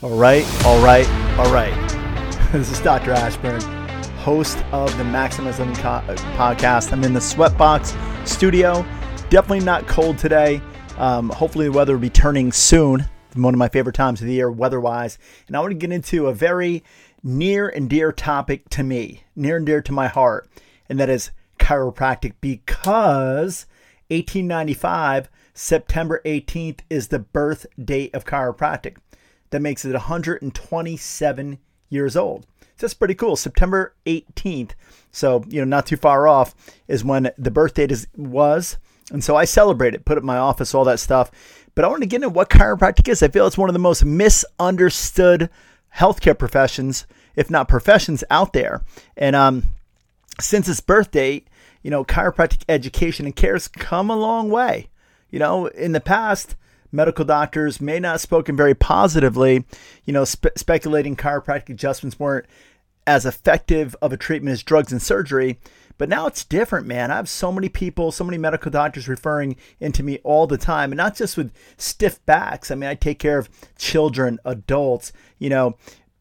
All right. This is Dr. Ashburn, host of the Maximism Podcast. I'm in the Sweatbox studio. Definitely not cold today. Hopefully the weather will be turning soon. One of my favorite times of the year weather-wise. And I want to get into a very near and dear topic to me, near and dear to my heart, and that is chiropractic, because 1895, September 18th, is the birth date of chiropractic. That makes it 127 years old. So that's pretty cool. September 18th. So, not too far off is when the birth date was. And so I celebrate it, put it in my office, all that stuff. But I want to get into what chiropractic is. I feel it's one of the most misunderstood healthcare professions, if not professions, out there. And since its birth date, chiropractic education and care has come a long way. In the past, medical doctors may not have spoken very positively, speculating chiropractic adjustments weren't as effective of a treatment as drugs and surgery. But now it's different, man. I have so many medical doctors referring into me all the time, and not just with stiff backs. I mean, I take care of children, adults,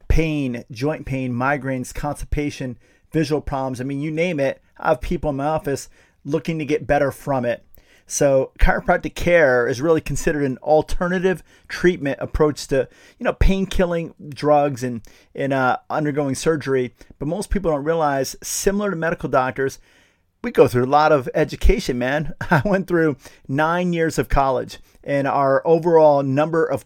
pain, joint pain, migraines, constipation, visual problems. I mean, you name it. I have people in my office looking to get better from it. So chiropractic care is really considered an alternative treatment approach to, pain-killing drugs and undergoing surgery. But most people don't realize, similar to medical doctors, we go through a lot of education, man. I went through 9 years of college, and our overall number of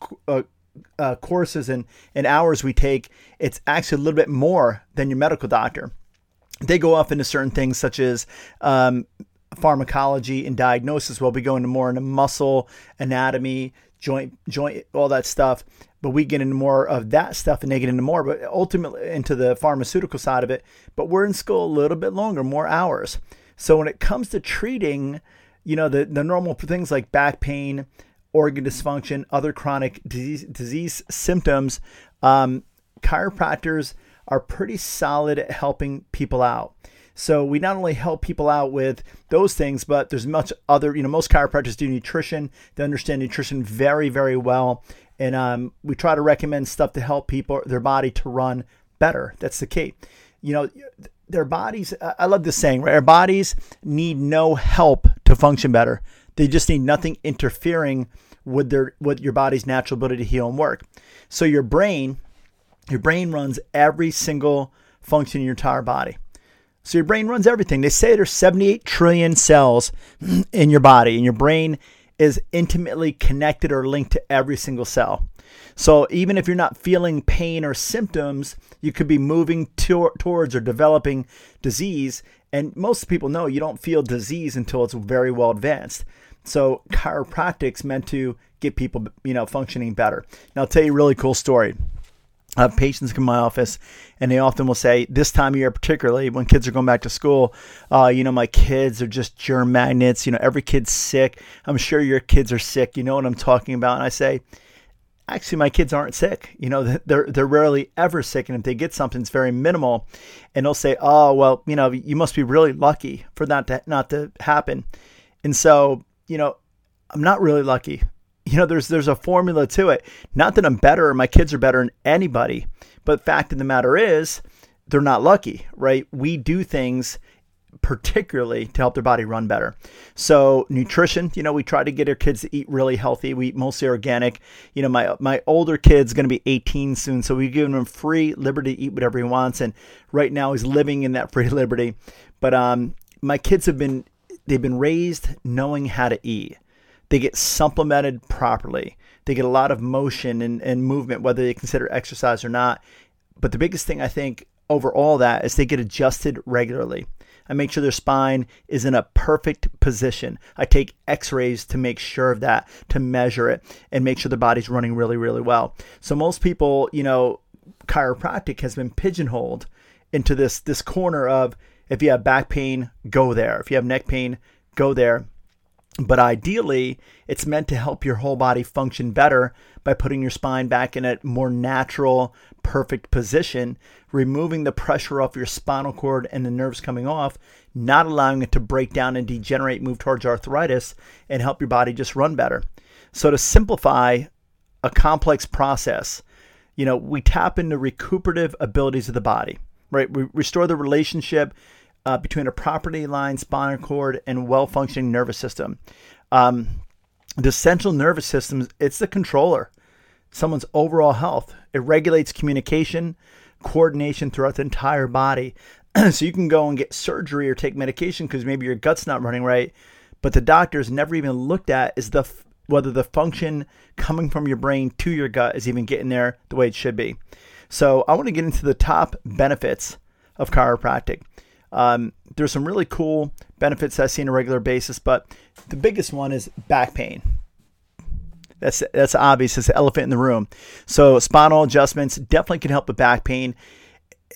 courses and hours we take, it's actually a little bit more than your medical doctor. They go off into certain things such as pharmacology and diagnosis. We'll be going more into muscle anatomy, joint, all that stuff. But we get into more of that stuff, and they get into more, but ultimately into the pharmaceutical side of it. But we're in school a little bit longer, more hours. So when it comes to treating, the normal things like back pain, organ dysfunction, other chronic disease symptoms, chiropractors are pretty solid at helping people out. So we not only help people out with those things, but there's much other, most chiropractors do nutrition. They understand nutrition very, very well. And we try to recommend stuff to help people, their body to run better. That's the key. Their bodies, I love this saying, right? Our bodies need no help to function better. They just need nothing interfering with your body's natural ability to heal and work. So your brain runs every single function in your entire body. So your brain runs everything. They say there's 78 trillion cells in your body, and your brain is intimately connected or linked to every single cell. So even if you're not feeling pain or symptoms, you could be moving towards or developing disease. And most people know you don't feel disease until it's very well advanced. So chiropractic's meant to get people, functioning better. Now, I'll tell you a really cool story. I have patients come to my office, and they often will say, this time of year particularly, when kids are going back to school, my kids are just germ magnets. Every kid's sick. I'm sure your kids are sick. You know what I'm talking about? And I say, actually, my kids aren't sick. They're rarely ever sick, and if they get something, it's very minimal. And they'll say, oh, well, you must be really lucky for that not to happen. And so, I'm not really lucky. There's a formula to it. Not that I'm better or my kids are better than anybody, but fact of the matter is they're not lucky, right? We do things particularly to help their body run better. So nutrition, we try to get our kids to eat really healthy. We eat mostly organic. My older kid's going to be 18 soon, so we've given him free liberty to eat whatever he wants. And right now he's living in that free liberty. But my kids they've been raised knowing how to eat. They get supplemented properly. They get a lot of motion and movement, whether they consider exercise or not. But the biggest thing I think over all that is they get adjusted regularly. I make sure their spine is in a perfect position. I take x-rays to make sure of that, to measure it, and make sure the body's running really, really well. So most people, chiropractic has been pigeonholed into this corner of, if you have back pain, go there. If you have neck pain, go there. But ideally, it's meant to help your whole body function better by putting your spine back in a more natural, perfect position, removing the pressure off your spinal cord and the nerves coming off, not allowing it to break down and degenerate, move towards arthritis, and help your body just run better. So to simplify a complex process, you know, we tap into recuperative abilities of the body, right? We restore the relationship between a property line, spinal cord, and well-functioning nervous system. The central nervous system, it's the controller, someone's overall health. It regulates communication, coordination throughout the entire body. So you can go and get surgery or take medication because maybe your gut's not running right, but the doctor's never even looked at is the whether the function coming from your brain to your gut is even getting there the way it should be. So I want to get into the top benefits of chiropractic. There's some really cool benefits that I see on a regular basis, but the biggest one is back pain. That's obvious. It's the elephant in the room. So spinal adjustments definitely can help with back pain.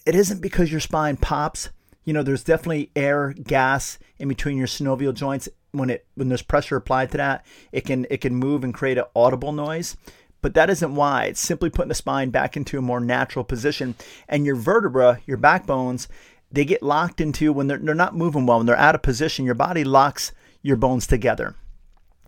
It isn't because your spine pops. You know, there's definitely air, gas in between your synovial joints. When there's pressure applied to that, it can move and create an audible noise. But that isn't why. It's simply putting the spine back into a more natural position. And your vertebra, your backbones, they get locked into when they're not moving well. When they're out of position, your body locks your bones together.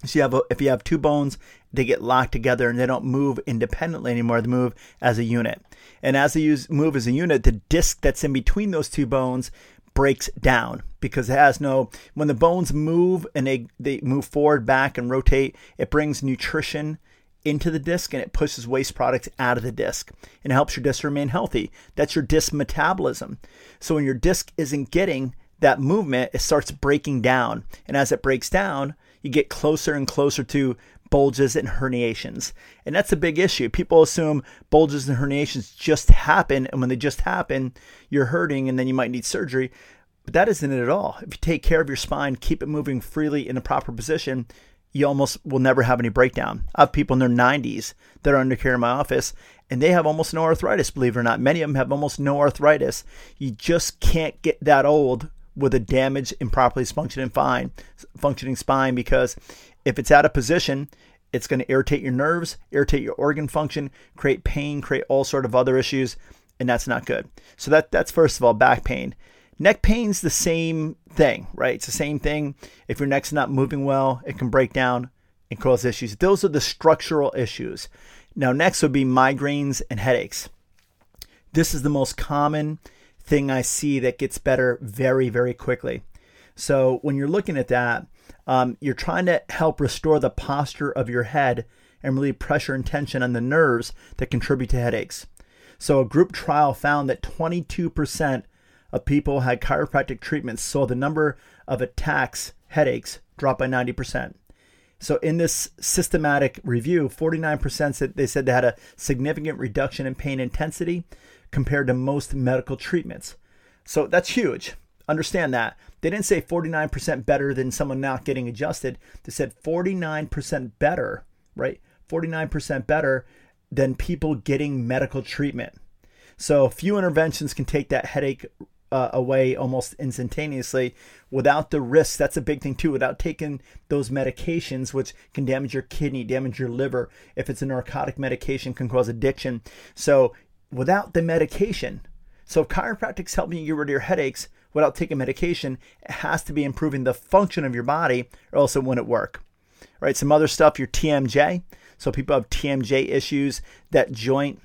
So if you have two bones, they get locked together and they don't move independently anymore. They move as a unit. And as they move as a unit, the disc that's in between those two bones breaks down because it has no, when the bones move and they move forward, back, and rotate, it brings nutrition into the disc and it pushes waste products out of the disc and helps your disc remain healthy. That's your disc metabolism. So when your disc isn't getting that movement, it starts breaking down. And as it breaks down, you get closer and closer to bulges and herniations. And that's a big issue. People assume bulges and herniations just happen. And when they just happen, you're hurting and then you might need surgery. But that isn't it at all. If you take care of your spine, keep it moving freely in the proper position, you almost will never have any breakdown. I have people in their 90s that are under care in my office and they have almost no arthritis, believe it or not. Many of them have almost no arthritis. You just can't get that old with a damaged, improperly functioning spine, because if it's out of position, it's going to irritate your nerves, irritate your organ function, create pain, create all sort of other issues, and that's not good. So that's first of all, back pain. Neck pain's the same thing, right? It's the same thing. If your neck's not moving well, it can break down and cause issues. Those are the structural issues. Now, next would be migraines and headaches. This is the most common thing I see that gets better very, very quickly. So when you're looking at that, you're trying to help restore the posture of your head and relieve pressure and tension on the nerves that contribute to headaches. So a group trial found that 22% of people had chiropractic treatments saw the number of attacks, headaches, drop by 90%. So in this systematic review, 49% said they had a significant reduction in pain intensity compared to most medical treatments. So that's huge. Understand that. They didn't say 49% better than someone not getting adjusted. They said 49% better, right? 49% better than people getting medical treatment. So few interventions can take that headache away almost instantaneously without the risk. That's a big thing too, without taking those medications, which can damage your kidney, damage your liver. If it's a narcotic medication, can cause addiction. So without the medication. So if chiropractic's helping you get rid of your headaches without taking medication, it has to be improving the function of your body or else it wouldn't work. All right, some other stuff, your TMJ. So people have TMJ issues. That joint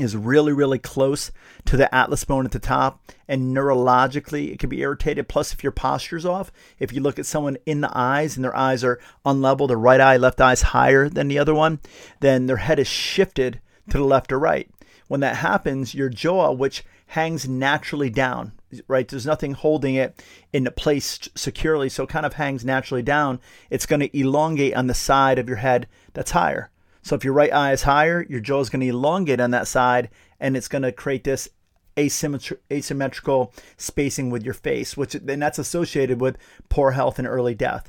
is really, really close to the atlas bone at the top, and neurologically it can be irritated. Plus, if your posture's off, if you look at someone in the eyes and their eyes are unlevel, the right eye, left eye's higher than the other one, then their head is shifted to the left or right. When that happens, your jaw, which hangs naturally down, right? There's nothing holding it into place securely, so it kind of hangs naturally down. It's going to elongate on the side of your head that's higher. So if your right eye is higher, your jaw is going to elongate on that side, and it's going to create this asymmetrical spacing with your face, which then that's associated with poor health and early death.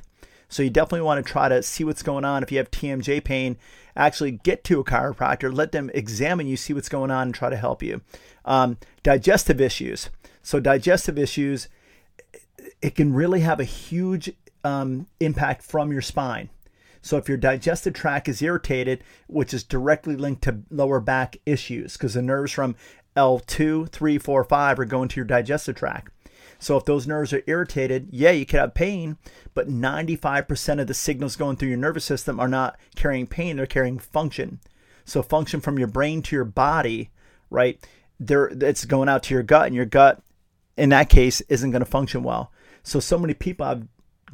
So you definitely want to try to see what's going on. If you have TMJ pain, actually get to a chiropractor, let them examine you, see what's going on, and try to help you. Digestive issues. So digestive issues, it can really have a huge impact from your spine. So if your digestive tract is irritated, which is directly linked to lower back issues, because the nerves from L2, 3, 4, 5 are going to your digestive tract. So if those nerves are irritated, yeah, you could have pain, but 95% of the signals going through your nervous system are not carrying pain, they're carrying function. So function from your brain to your body, right? There, it's going out to your gut, and your gut in that case isn't going to function well. So many people have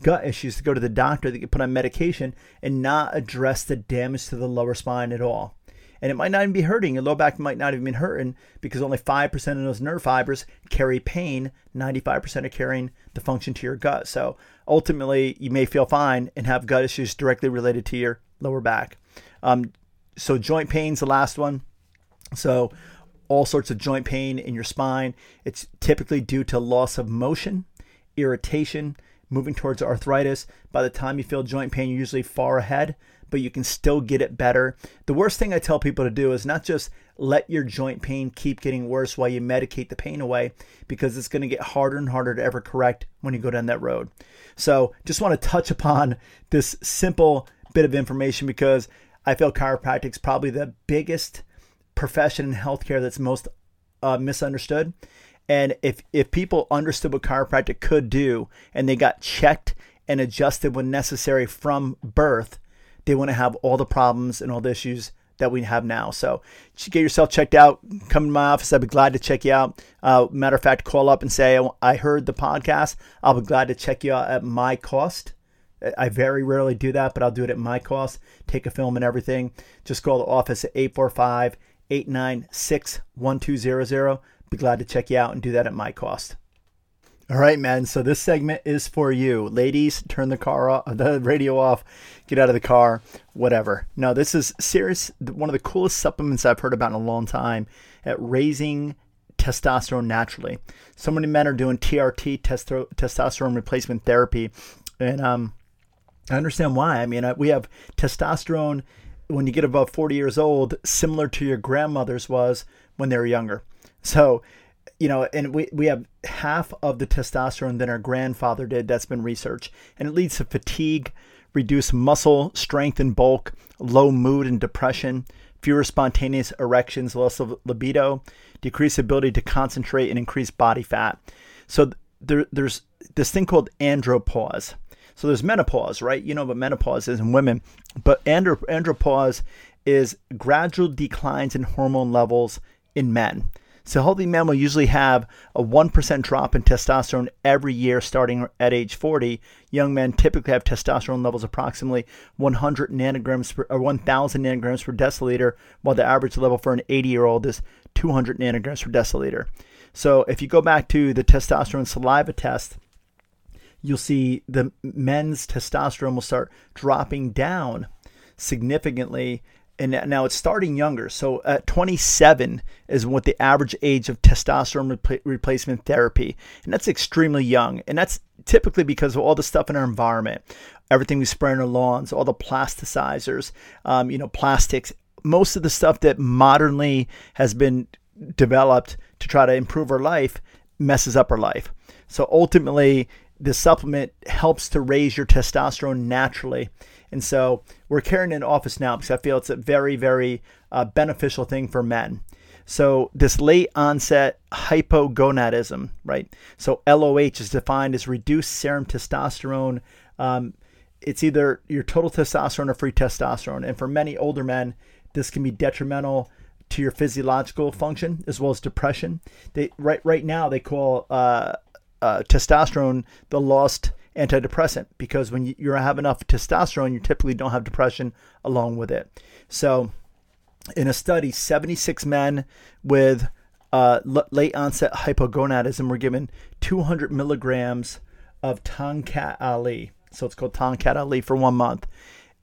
gut issues to go to the doctor, that get put on medication and not address the damage to the lower spine at all. And it might not even be hurting. Your low back might not even be hurting because only 5% of those nerve fibers carry pain. 95% are carrying the function to your gut. So ultimately, you may feel fine and have gut issues directly related to your lower back. So joint pain's the last one. So all sorts of joint pain in your spine. It's typically due to loss of motion, irritation, moving towards arthritis. By the time you feel joint pain, you're usually far ahead, but you can still get it better. The worst thing I tell people to do is not just let your joint pain keep getting worse while you medicate the pain away, because it's going to get harder and harder to ever correct when you go down that road. So just want to touch upon this simple bit of information because I feel chiropractic is probably the biggest profession in healthcare that's most misunderstood. And if people understood what chiropractic could do and they got checked and adjusted when necessary from birth, they wouldn't have all the problems and all the issues that we have now. So get yourself checked out. Come to my office. I'd be glad to check you out. Matter of fact, call up and say, I heard the podcast. I'll be glad to check you out at my cost. I very rarely do that, but I'll do it at my cost. Take a film and everything. Just call the office at 845-896-1200. Be glad to check you out and do that at my cost. All right, man. So this segment is for you. Ladies, turn the car off, the radio off, get out of the car, whatever. No, this is serious. One of the coolest supplements I've heard about in a long time at raising testosterone naturally. So many men are doing TRT, testosterone replacement therapy. And I understand why. I mean, we have testosterone when you get above 40 years old, similar to your grandmother's was when they were younger. So, you know, and we have half of the testosterone that our grandfather did. That's been researched. And it leads to fatigue, reduced muscle strength and bulk, low mood and depression, fewer spontaneous erections, loss of libido, decreased ability to concentrate, and increased body fat. So there's this thing called andropause. So there's menopause, right? You know what menopause is in women. But andropause is gradual declines in hormone levels in men. So healthy men will usually have a 1% drop in testosterone every year starting at age 40. Young men typically have testosterone levels approximately 1,000 nanograms per deciliter, while the average level for an 80-year-old is 200 nanograms per deciliter. So if you go back to the testosterone saliva test, you'll see the men's testosterone will start dropping down significantly. And now it's starting younger. So at 27 is what the average age of testosterone replacement therapy. And that's extremely young. And that's typically because of all the stuff in our environment, everything we spray on our lawns, all the plasticizers, plastics, most of the stuff that modernly has been developed to try to improve our life messes up our life. So ultimately, the supplement helps to raise your testosterone naturally. And so we're carrying it in office now because I feel it's a very, very beneficial thing for men. So this late onset hypogonadism, right? So LOH is defined as reduced serum testosterone. It's either your total testosterone or free testosterone. And for many older men, this can be detrimental to your physiological function as well as depression. Right now they call testosterone the lost antidepressant, because when you have enough testosterone, you typically don't have depression along with it. So in a study, 76 men with late onset hypogonadism were given 200 milligrams of Tongkat Ali. So it's called Tongkat Ali for 1 month.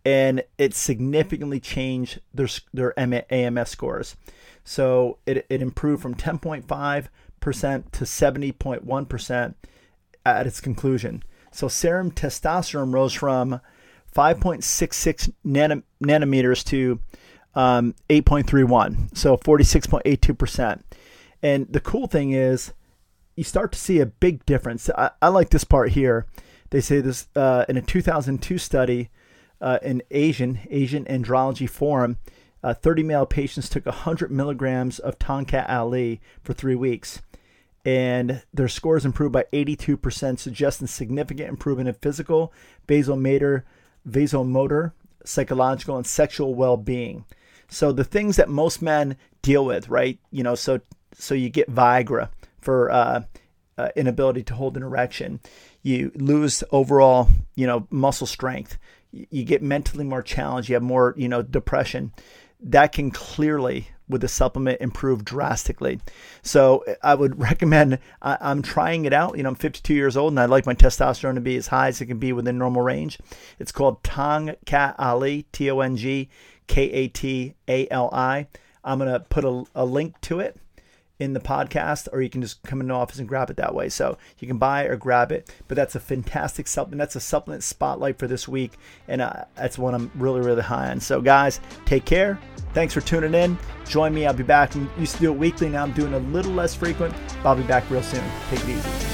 And it significantly changed their AMS scores. So it improved from 10.5% to 70.1% at its conclusion. So serum testosterone rose from 5.66 nanometers to 8.31, so 46.82%. And the cool thing is you start to see a big difference. I like this part here. They say this in a 2002 study in Asian Andrology Forum, 30 male patients took 100 milligrams of Tongkat Ali for 3 weeks. And their scores improved by 82%, suggesting significant improvement in physical, vasomotor, psychological, and sexual well-being. So the things that most men deal with, right? You know, so you get Viagra for inability to hold an erection. You lose overall, you know, muscle strength. You get mentally more challenged. You have more, you know, depression. That can clearly, with the supplement, improve drastically. So I would recommend, I'm trying it out. You know, I'm 52 years old and I'd like my testosterone to be as high as it can be within normal range. It's called Tongkat Ali, Tongkat Ali. I'm going to put a link to it in the podcast, or you can just come in the office and grab it that way. So you can buy or grab it, but that's a fantastic supplement. That's a supplement spotlight for this week. And that's one I'm really, really high on. So guys, take care. Thanks for tuning in. Join me. I'll be back. I used to do it weekly. Now I'm doing a little less frequent, but I'll be back real soon. Take it easy.